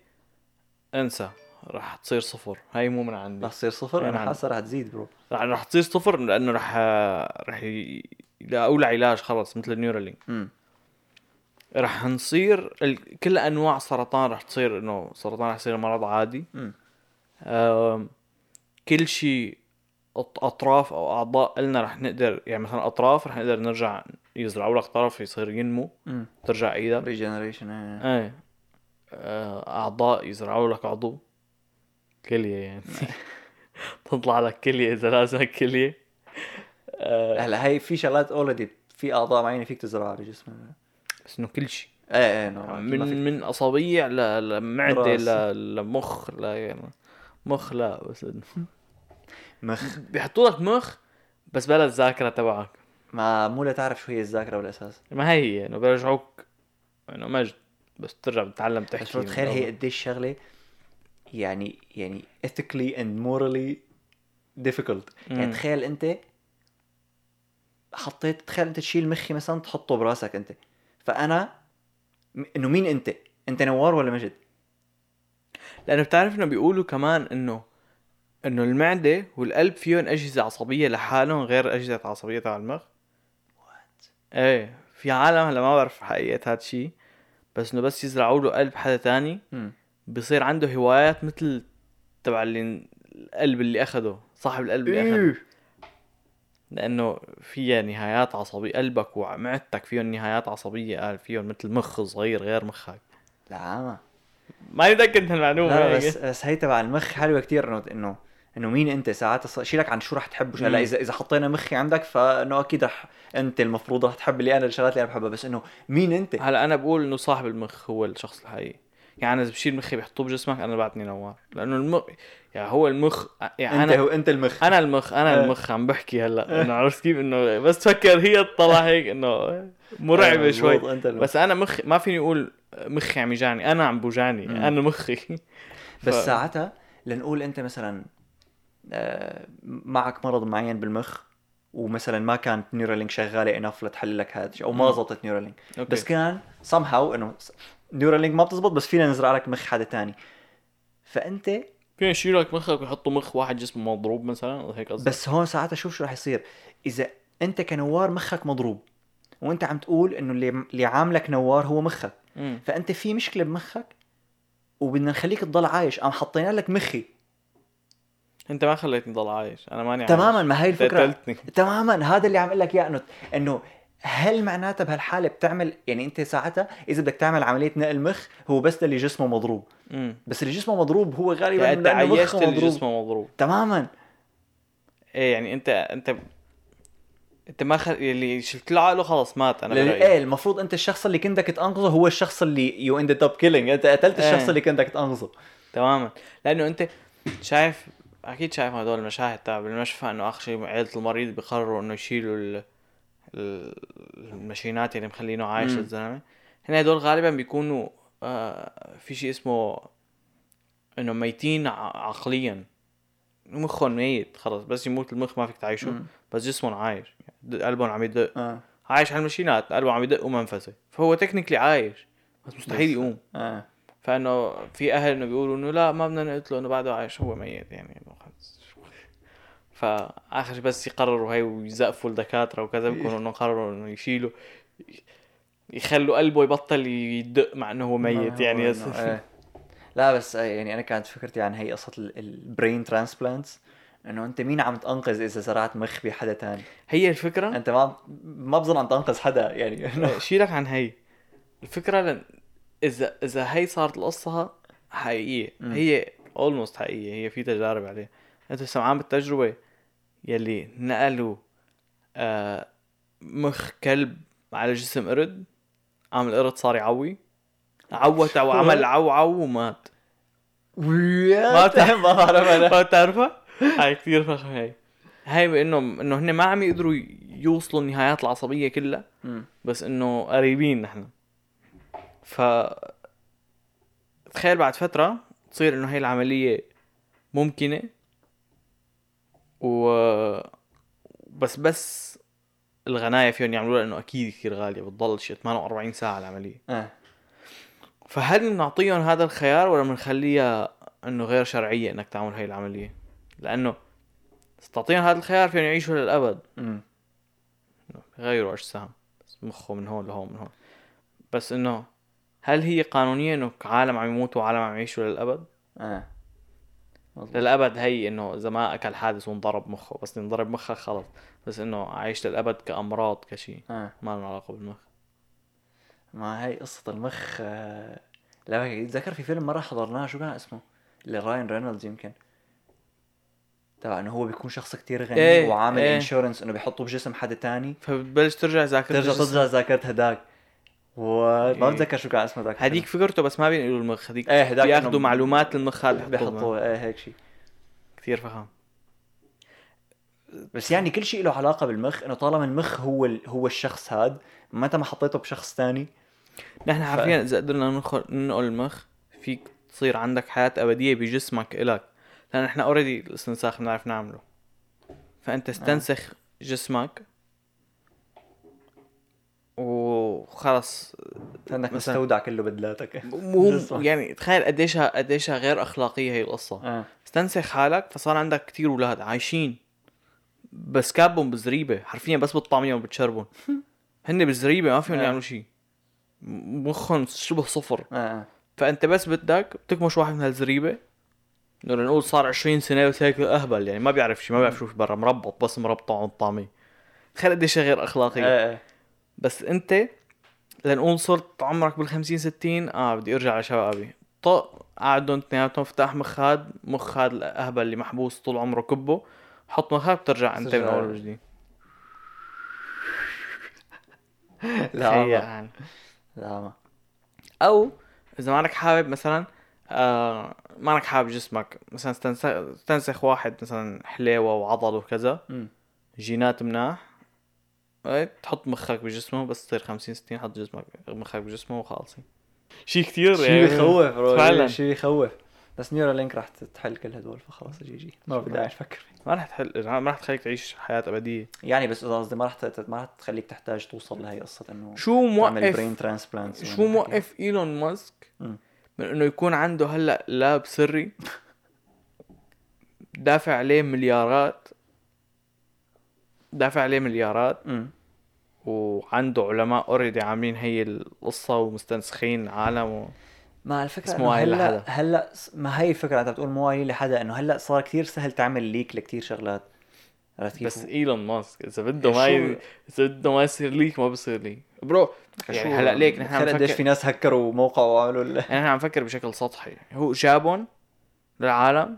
انسى راح تصير صفر. هاي مو من عندي. راح تصير صفر. أنا حاسة راح تزيد برو. راح تصير صفر لأنه راح يلاقوا له علاج خلاص مثل النيورالينك. راح نصير كل أنواع سرطان راح تصير إنه سرطان راح يصير مرض عادي. كل شيء اطراف او اعضاء قلنا رح نقدر يعني مثلا اطراف رح نقدر نرجع يزرعوا لك طرف يصير ينمو ترجع ايدها ريجنريشن ايه اعضاء يزرعوا لك عضو كليه يعني تطلع لك كليه اذا لازم كليه. هلا هي في شغلات اوريدي في اعضاء معينه فيك تزرعها بجسمك بس انه كل شيء من اصابع لمعده لمخ لا بس مخ بيحطوا لك مخ بس بلا الذاكره تبعك ما مو لا تعرف شو هي الذاكره بالاساس ما هي انه بيرجعوك انه مجد بس ترجع بتتعلم تحكي بس تخيل هي قد ايش شغله يعني ethically and morally difficult. يعني تخيل انت حطيت تخيل انت تشيل مخي مثلا تحطه براسك انت فانا انه مين انت نوار ولا مجد لانه بتعرف انه بيقولوا كمان انه المعده والقلب فيهم اجهزه عصبيه لحالهم غير اجهزه عصبيه تبع المخ. ايه في عالم هلا ما بعرف حقيقه هذا الشيء بس انه بس يزرعوا له قلب حدا تاني بيصير عنده هوايات مثل تبع اللي القلب اللي اخده صاحب القلب اللي اخده لانه فيها نهايات عصبيه قلبك ومعدتك فيهم نهايات عصبيه قال فيهم مثل مخ صغير غير مخك. لا ما يتاكد هالمعلومه بس هي تبع المخ حلوه كتير انه انه مين انت ساعات اشيلك عن شو رح تحب وش. هلا اذا حطينا مخي عندك فانه اكيد رح انت المفروض رح تحب اللي انا الشغلات اللي انا بحبها، بس انه مين انت. هلا انا بقول انه صاحب المخ هو الشخص الحقيقي، يعني اذا بشيل مخي بحطوه بجسمك انا بعتني نوار، لانه المخ يعني هو المخ، يعني انت المخ، انا المخ، انا المخ عم بحكي هلا انه عرفت كيف انه بس تفكر هي تطلع هيك انه مرعبه شوي، بس انا مخي ما فيني اقول مخي عم يجعني، انا عم بوجعني انا مخي بس ساعتها لنقول انت مثلا معك مرض معين بالمخ ومثلا ما كانت نيورالينك شغاله انف لتحل لك هذا الشيء، او ما زبطت نيورالينك، بس كان somehow انه نيورالينك ما بتزبط بس فينا نزرع لك مخ حدا تاني، فانت فينا نشيل لك مخك ويحطوا مخ واحد جسمه مضروب مثلا هيك قصدي. بس هون ساعتها شوف شو راح يصير اذا انت كنوار مخك مضروب وانت عم تقول انه اللي عاملك نوار هو مخك، فانت في مشكله بمخك وبدنا نخليك تضل عايش، قام حطينا لك مخي. انت ما خليتني ضل عايش، انا ماني عايش تماما. ما هي الفكره تماما، هذا اللي عم اقول لك اياه، انه هل معناتها بهالحاله بتعمل، يعني انت ساعتها اذا بدك تعمل عمليه نقل مخ هو بس اللي جسمه مضروب، بس اللي جسمه مضروب هو غالبا لانه مخه مضروب تماما. ايه يعني انت ما اللي شفت له عقله خلاص مات. انا ايه المفروض انت الشخص اللي كنتك تنقذه هو الشخص اللي يو اند اب كيلينج، انت قتلت الشخص اللي كنتك تنقذه تماما، لانه انت شايف اكيد شايف هدول المشاهد تبع بالمشفى انه اخر شيء عيله المريض بيقرروا انه يشيلوا الماشينات اللي مخلينه عايش الزلمه. هنا هدول غالبا بيكونوا في شيء اسمه انه ميتين عقليا، مخهم ميت خلص، بس يموت المخ ما فيك تعيشه، بس جسمهم عايش، قلبهم عم يدق عايش على الماشينات، قلبه عم يدق ومنفسه، فهو تكنيكلي عايش بس مستحيل يقوم. فانه في اهل انه بيقولوا انه لا ما بدنا نقتله انه بعده عايش هو ميت، يعني فاخر بس يقرروا هي ويزقفوا الدكاتره وكذا بيكونوا انه قرروا انه يشيلوا يخلوا قلبه يبطل يدق مع انه هو ميت يعني لا بس يعني انا كانت فكرتي عن هي قصه البرين ترانسبلانتس، انه انت مين عم تنقذ اذا زرعت مخ بحدا ثاني. هي الفكره انت ما بظن عم تنقذ حدا، يعني شيلك عن هي الفكره. لأن اذا هي صارت القصه حقيقيه، هي اولموست حقيقيه، هي في تجارب عليها، انت سمعان بالتجربه يلي نقلوا مخ كلب على جسم قرد، عم القرد صار يعوي عوت وعمل عو ومات. ما تعرفها هاي كثير فخمه. هاي بانه هن ما عم يقدروا يوصلوا النهايات العصبيه كلها، بس انه قريبين نحن. فتخيل بعد فترة تصير انه هاي العملية ممكنة، بس الغناية فيهم يعملوها لانه اكيد كثير غالية، بتضل شيء 48 ساعة العملية. فهل نعطيهم هذا الخيار ولا منخليها انه غير شرعية انك تعمل هاي العملية؟ لانه تعطيهم هذا الخيار فيهم يعيشوا للابد، غيروا اجسام بس مخه من هون لهون من هون. بس انه هل هي قانونية انه عالم عم يموتوا وعالم عم يعيشوا للأبد؟ مزبوط. للأبد هي انه اذا ما اكل حادث وانضرب مخه، بس انضرب مخه خلص، بس انه عايش للأبد كأمراض كشي ما له علاقة بالمخ. ما هي قصة المخ. لا اتذكر في فيلم مرة حضرناه، شو كان اسمه؟ لراين رينولدز يمكن، طبعا انه هو بيكون شخص كتير غني وعامل انشورنس انه بيحطه بجسم حدا تاني، فبتبلش ترجع ذاكرة هداك. ما بتذكر شو كان اسمه ذاك، هديك فكرته بس ما بينقلوا المخ، هديك بياخدوا معلومات المخ بيحطوها هيك شيء كثير فخم. بس يعني كل شيء له علاقة بالمخ، انه طالما المخ هو الشخص هاد، متى ما حطيته بشخص تاني نحن عارفين اذا قدرنا ننقل المخ فيك تصير عندك حياة ابدية بجسمك إلك، لان احنا اوريدي الاستنساخ بنعرف نعمله، فانت استنسخ جسمك وخلص انك مستودع كله بدلاتك يعني تخيل قديشها غير اخلاقيه هي القصه. استنسخ حالك فصار عندك كتير اولاد عايشين بس كابهم بالزريبه حرفيا، بس بالطعميه وبتشربهم هن بالزريبه ما فيهم يعملوا شيء، مخهم شبه صفر. فانت بس بدك بتكمش واحد من هالزريبه، نقول صار 20 سنه بس هيك اهبل، يعني ما بيعرف شيء، ما بيعرف شو برا، مربط بس مربطه على الطعميه. تخيل قديشها غير اخلاقيه. بس انت لنقول صرت عمرك بال50 60، بدي ارجع على شبابي، قعدوا اثنيناتهم فتح مخ هاد الاهبل اللي محبوس طول عمره كبه، حط مخها بترجع انت من اول وجديد. لا يعني لا، او اذا ما انك حابب مثلا ما انك حابب جسمك مثلا تنسخ واحد مثلا حلاوه وعضل وكذا جينات مناح، تحط مخك بجسمه بس تصير 50-60 حط جسمك مخك بجسمه وخالصين. شيء كتير يعني بخوف فعلا، شيء بخوف. بس نيورالينك راح تحل كل هدول، فخلاص جي ما بدي اعيش فكر فيه. ما راح تحل، ما راح تخليك تعيش حياة أبدية يعني، بس إذا قصدي ما راح تخليك تحتاج توصل لهي قصة إنه تعمل برين ترانسبلانت. شو موقف إيلون ماسك من إنه يكون عنده هلا لاب سري دافع عليه مليارات وعنده علماء اوريدي عاملين هي القصه ومستنسخين عالم ما الفكره هلا ما هي الفكره انت بتقول موالي لحدا، انه هلا صار كتير سهل تعمل ليك لكتير شغلات، عرفت؟ بس ايلون ماسك اذا بده ما يصير ليك ما بصير ليك برو يعني. هلا ليك نحن عم نفكر في ناس هكروا موقع وعملوا انا عم فكر بشكل سطحي، هو جابهم للعالم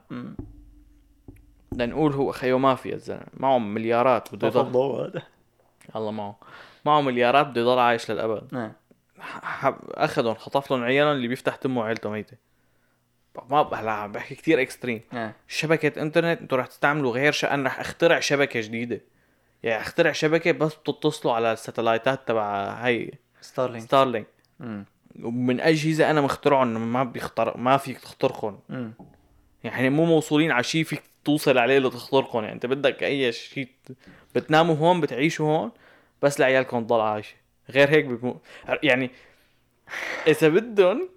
لنقول هو خيو مافيا الزلمه معهم مليارات بده يضل الله معه مليارات بده يضل عايش للأبد. أخذهم خطف لهم عيالا اللي بيفتح تمه عيلته ميتة. ما بحكي كتير اكستريم. شبكة انترنت انتوا رح تستعملوا غير أنا رح اخترع شبكة جديده، يعني اخترع شبكة بس بتتصلوا على الساتلايتات تبع هاي ستارلينك ومن أجهزة أنا مخترعهم ما فيك تخترقهم يعني، مو موصولين على شيء فيك توصل عليه اللي تخترقهم يعني. انت بدك اي شيء بتناموا هون بتعيشوا هون بس لعيالكم تضل عايشه غير هيك يعني اذا بدهم.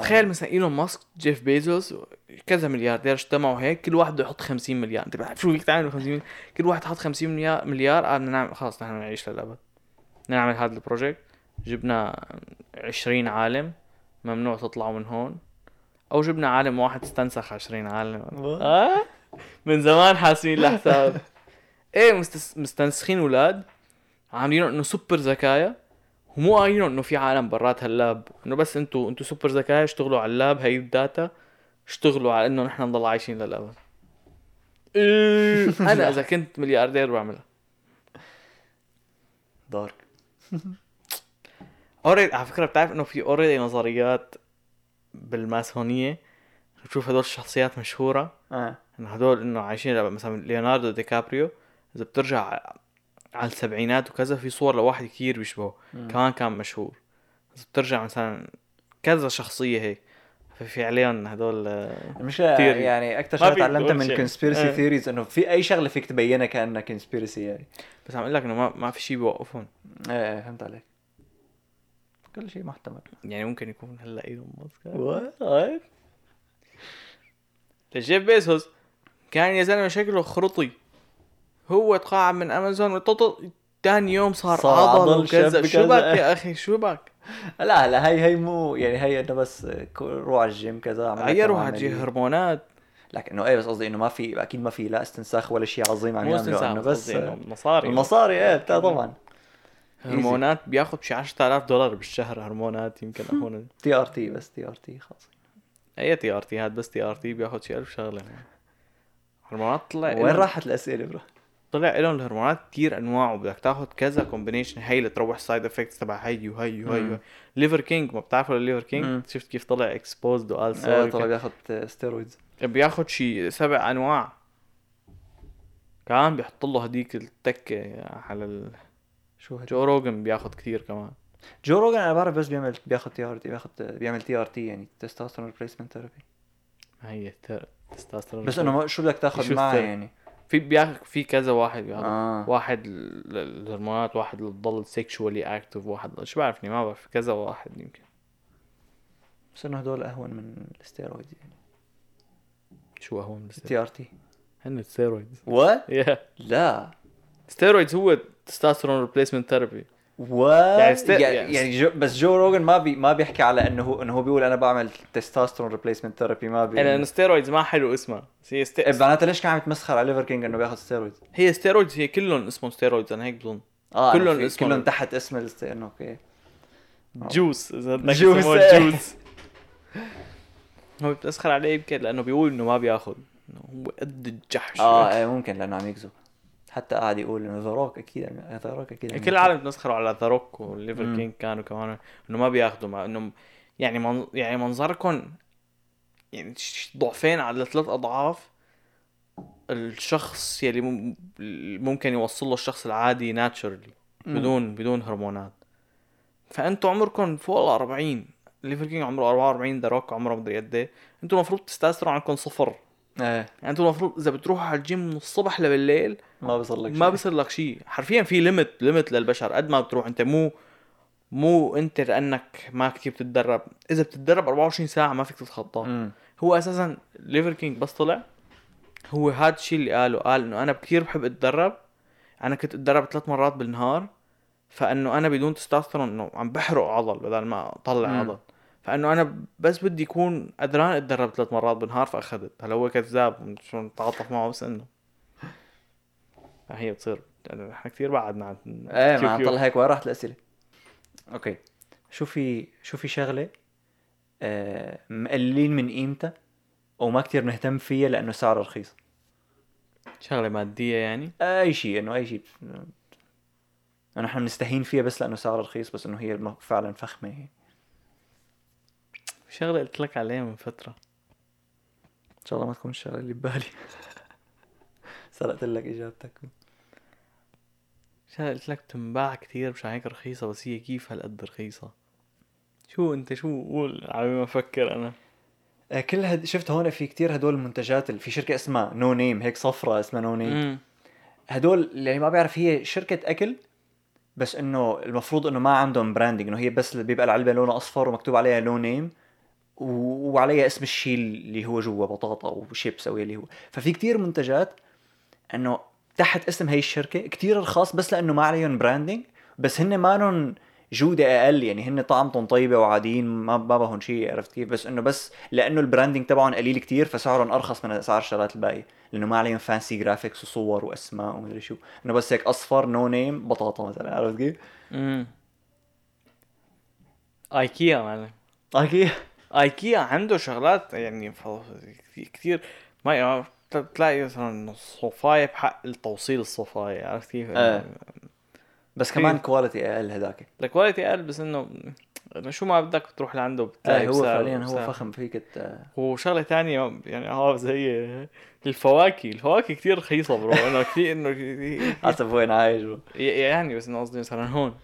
تخيل مثلا ايلون ماسك جيف بيزوس كذا ملياردير اجتمعوا هيك كل واحد يحط 50 مليار، انت بعرف شو فيك تعمل 50 مليار؟ كل واحد حط 50 مليار قعدنا نعمل خلاص نحن نعيش للابد، نعمل هذا البروجكت. جبنا 20 عالم ممنوع تطلعوا من هون، او جبنا عالم واحد استنسخ 20 عالم من زمان حاسين لحساب ايه مستنسخين اولاد عاملينه انه سوبر ذكايا، ومو قايلين انه في عالم برات هاللاب، انه بس انتوا سوبر ذكايا اشتغلوا على اللاب هاي الداتا، اشتغلوا على انه نحن نضل عايشين للابد. انا اذا كنت ملياردير بعملها دارك اوريد. على فكره بتعرف انه في اوريدي نظريات بالماسونية بتشوف هدول الشخصيات مشهورة إنه هدول إنه عايشين، مثلا ليوناردو ديكابريو إذا بترجع على السبعينات وكذا في صور لواحد كتير بيشبهه كمان كان مشهور. إذا بترجع مثلا كذا شخصية هيك في عليهم هدول مش يعني. أكتر شغلة تعلمتها من كونسبيرسي ثيريز إنه في أي شغلة فيك تبينها كأنها كونسبيرسي يعني، بس عم أقول لك إنه ما في شيء بيوقفهم. فهمت عليك؟ كل شيء محتمل يعني، ممكن يكون هلا ايلون ماسك وات جيف بيزوس كان يا زلمه شكله خرطي، هو تقاعد من امازون تاني يوم صار عضل وكذا. شو بك يا اخي شو بك؟ لا هي مو يعني، هي انه بس روح على الجيم كذا غيروا هالجي هرمونات، لكنه ايه بس قصدي انه ما في اكيد ما في لا استنساخ ولا شيء عظيم عم يعملوا، انه بس المصاري ايه طبعا هرمونات بياخد شي $10,000 بالشهر هرمونات يمكن هون TRT بس TRT خاصة أي TRT هاد بس TRT بياخد شي 1000 شغلة هرمونات. طلع وين راحت الأسئلة برا؟ طلع لهم الهرمونات كتير أنواع وبدك تاخد كذا كومبينيشن هاي اللي تروح سايد إفكتس تبع هاي وهاي وهاي. ليفر كينج ما بتعرفوا الليفر كينج؟ شفت كيف طلع إكسبوزد وآلسا طلع بياخد ستيرويدز، بياخد شي 7 أنواع كمان بيحط له هديك التكة على جو روغن بياخد كتير كمان. جو روغن أنا بعرف بس بيعمل TRT يعني testosterone replacement therapy. هي testosterone. بس أنا شو بدك تأخذ معه يعني؟ في كذا واحد بياخد واحد الهرمونات، واحد للضل sexually active، واحد شو بعرفني ما بعرف كذا واحد يمكن. بس إنه هدول أهون من الستيرويد يعني. شو أهون من الستيرويد؟ TRT. هن الستيرويد. What؟ Yeah. لا. ستيرويدز هو تستاستيرون ريبليسمنت ثيرابي يعني بس جو روغن ما بيحكي على انه هو بيقول انا بعمل تستاستيرون ريبليسمنت ثيرابي، ما بي انا ستيرويدز ما حلو اسمها هي معناتها ليش كان عم يتمسخر على ليفر كينج انه بياخذ ستيرويدز؟ هي ستيرويدز، هي كلهم اسمهم ستيرويدز انا هيك بظن كلهم تحت اسم الستيرويد. اوكي جوس اذا بدك تسموه جوس هو بيتسخر عليه يمكن لأنه بيقول إنه ما بياخد, هو قد الجحش. ممكن لأنه عم يكذب, حتى قاعد يقول إنه ذروك أكيد كل العالم بتسخروا على ذروك والليفر كينج كانوا كمان إنه ما بياخدوا, مع إنه يعني منظركم يعني ضعفين على 3 أضعاف الشخص يلي ممكن يوصل له الشخص العادي ناتشرلي بدون هرمونات. فأنتوا عمركم فوق 40, ليفر كينج عمره 44, دروك عمره مدري قد. أنتوا المفروض تستأثروا عنكم صفر. يعني أنتوا المفروض إذا بتروحوا على الجيم من الصبح لبالليل ما بيصير لك شيء حرفيا. في ليميت للبشر, قد ما بتروح أنت مو أنت لأنك ما كتير بتتدرب. إذا بتتدرب 24 ساعة ما فيك تتخطى. هو أساسا ليفر كينج بس طلع هو هاد الشيء اللي قال إنه أنا كتير بحب أتدرب, أنا كنت أتدرب 3 مرات بالنهار, فانه انا بدون تستاستيرون انه عم بحرق عضل بدل ما اطلع عضل, فانه انا بس بدي يكون قدران اتدرب 3 مرات بالنهار فاخذت. هلا هو كذاب شلون تعاطف معه؟ بس انه هي بتصير احنا كثير بعدنا عن ما طلع هيك وين راحت الاسئله. اوكي, شو في شغله مقللين من قيمتها وما كثير بنهتم فيها لانه سعرها رخيص؟ شغله ماديه يعني اي شيء نحن نستهين فيها بس لأنه سعر رخيص, بس إنه هي فعلا فخمة. هي شغلة قلت لك عليها من فترة, إن شاء الله ما تكون الشغلة اللي ببالي. سرقت لك إجابتك. شغلة قلت لك تنباع كتير مش هيك رخيصة, بس هي كيف هالقد رخيصة؟ شو قول على ما أفكر أنا. كل شفت هون في كتير هدول المنتجات اللي في شركة اسمها نو نيم, هيك صفرة اسمها نو نيم. هدول اللي ما بعرف هي شركة أكل, بس انه المفروض انه ما عندهم براندنج, انه هي بس بيبقى العلبه لونها اصفر ومكتوب عليها لون نيم وعليها اسم الشيء اللي هو جوا, بطاطا وشيبس او اللي هو. ففي كتير منتجات انه تحت اسم هاي الشركه كتير رخاص بس لانه ما عليهم براندنج, بس هن مالهم جوده اقل, يعني هن طعمهم طيبه وعاديين ما بهم شيء, عرفت كيف؟ بس انه لانه البراندنج تبعهم قليل كتير فسعرهم ارخص من اسعار الشغلات الباقيه, لانه ما عليهم فانسي جرافيكس وصور واسماء ومدري شو, انه بس هيك اصفر نو نيم بطاطا مثلا, عرفت كيف؟ ايكيا معلم, ايكيا عنده شغلات يعني كتير ما تلاقي مثلا صفايه بحق التوصيل الصفايه, عرفت كيف؟ بس كمان كواليتي اقل, هداك الكواليتي اقل, بس انه شو ما بدك تروح لعنده بتلاقي هو فعليا هو فخم فيك. وشغله ثانيه يعني زي الفواكه كتير رخيصه برو. انا كثير انه حسب وين عايش يعني, بس انه قصدي مثلا هون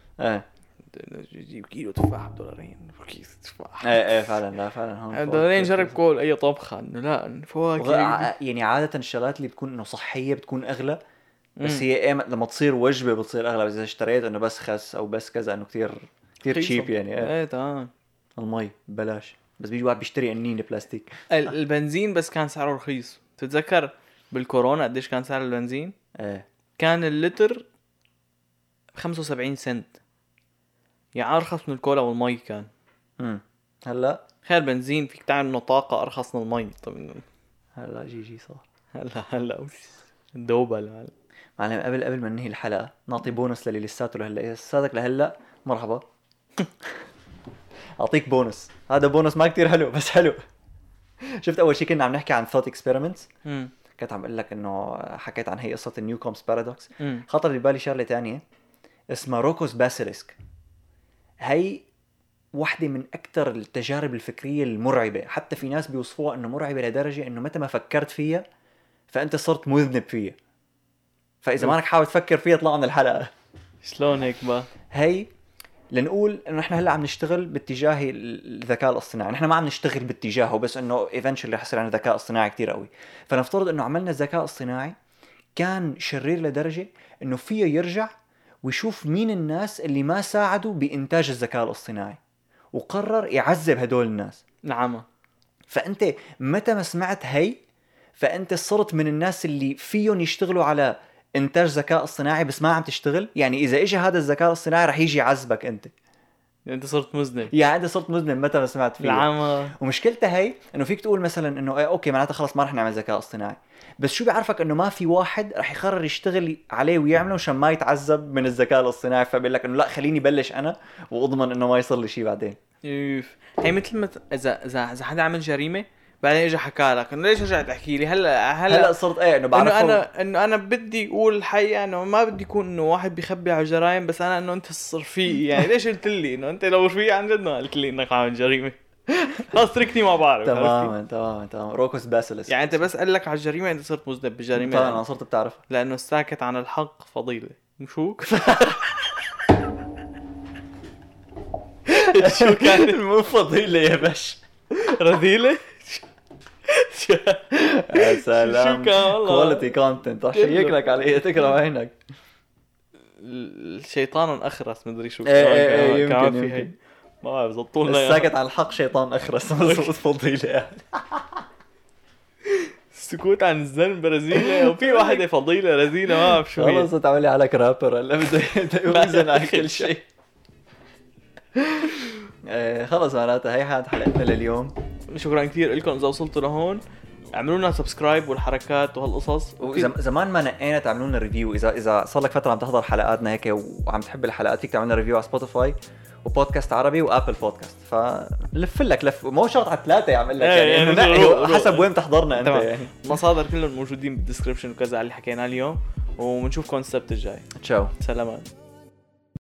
جيب كيلو تفاح $2 كيس تفاح. فعلا لا فعلا هون $2 جرب كل اي طبخه انه لا فواكه يعني عاده الشغلات اللي بتكون انه صحيه بتكون اغلى, بس هي لما تصير وجبه بتصير اغلى. اذا اشتريت انه بس خس او بس كذا انه كتير تشيب يعني. تمام. المي بلاش, بس بيجي واحد بيشتري قنينه بلاستيك. البنزين بس كان سعره رخيص. تتذكر بالكورونا قديش كان سعر البنزين؟ كان اللتر 75 سنت, يعني ارخص من الكولا والمي كان. هلا خير بنزين فيك تعمل انه طاقه ارخص من المي. طب هلا جي صار هلا دوبل معلم. قبل ما ننهي الحلقه نعطي بونص للي لساته لهلا. لساتك لهلا مرحبا. اعطيك بونص, هذا بونص ما كتير حلو بس حلو. شفت اول شيء كنا عم نحكي عن thought experiments, كنت عم اقول لك انه حكيت عن هي قصه نيوكومز بارادوكس. خطر ببالي شغله تانية اسمها روكوز باسيلسك. هي واحده من اكثر التجارب الفكريه المرعبه, حتى في ناس بيوصفوها انه مرعبه لدرجه انه متى ما فكرت فيها فانت صرت مذنب فيها. فاذا مانك حاول تفكر فيها اطلع من الحلقه. شلون هيك بقى؟ هي لنقول انه نحن هلا عم نشتغل باتجاه الذكاء الاصطناعي, نحن ما عم نشتغل باتجاهه بس انه ايفنتشلي رح يصير عندنا ذكاء اصطناعي كتير قوي. فنفترض انه عملنا الذكاء الاصطناعي كان شرير لدرجه انه فيه يرجع ويشوف مين الناس اللي ما ساعدوا بانتاج الذكاء الاصطناعي وقرر يعذب هدول الناس. نعم. فانت متى ما سمعت هي فانت صرت من الناس اللي فيهم يشتغلوا على انتاج ذكاء اصطناعي بس ما عم تشتغل. يعني اذا اجى هذا الذكاء الاصطناعي رح يجي يعذبك انت صرت مذنب. يعني انت صرت مذنب متى ما سمعت فيه. نعم. ومشكلتها هي انه فيك تقول مثلا انه اوكي معناتها خلص ما رح نعمل ذكاء اصطناعي, بس شو بيعرفك انه ما في واحد رح يقرر يشتغل عليه ويعمله عشان ما يتعذب من الذكاء الاصطناعي. فبقول لك انه لا خليني بلش انا واضمن انه ما يصير لي شيء بعدين. هي مثل ما اذا حدا عمل جريمه بعدين اجى حكى لك انه ليش رجعت تحكي لي هلا صرت ايه انه بعرفه انه انا بدي اقول الحقيقه انه ما بدي يكون انه واحد بيخبي على جرائم، بس انا انه انت الصرفي يعني ليش قلت لي انه انت لو رفيق عن جد ما قلت لي انك عامل جريمه خلاص تركني ما بعرف. تمام روكوس باسيلس يعني انت بس قال لك على الجريمه انت صرت مذنب بالجريمه. طبعا انا صرت بتعرف لانه الساكت عن الحق فضيله مشوك. شو كان مو فضيله يا باشا رذيله. يا سلام كواليتي كونتنت رح شيك لك عليه تكره عينك. الشيطان اخرس مدري شو كان فيها ما بعرف زطولنا الساكت عن الحق شيطان اخرس فضيله. السكوت عن الذنب رذيله وفي واحده فضيله رذيله ما بعرف شو. خلص تعملي عليك رابر هلا بده يوزن على كل شيء. خلص معناتها هي حد حلقتنا لليوم. شكرا كثير لكم اذا وصلتوا لهون، اعملوا لنا سبسكرايب والحركات وهالقصص. زمان ما نقينا تعملوا لنا ريفيو. اذا صار لك فتره عم تحضر حلقاتنا هيك وعم تحب الحلقات فيك تعمل لنا ريفيو على سبوتيفاي وبودكاست عربي وابل بودكاست. فلف لك لف مو شرط على 3 يعمل لك يعني حسب وين تحضرنا انت يعني. المصادر كلهم موجودين بالديسكربشن وكذا اللي حكينا اليوم، وبنشوفكم السبت الجاي. تشاو سلامات.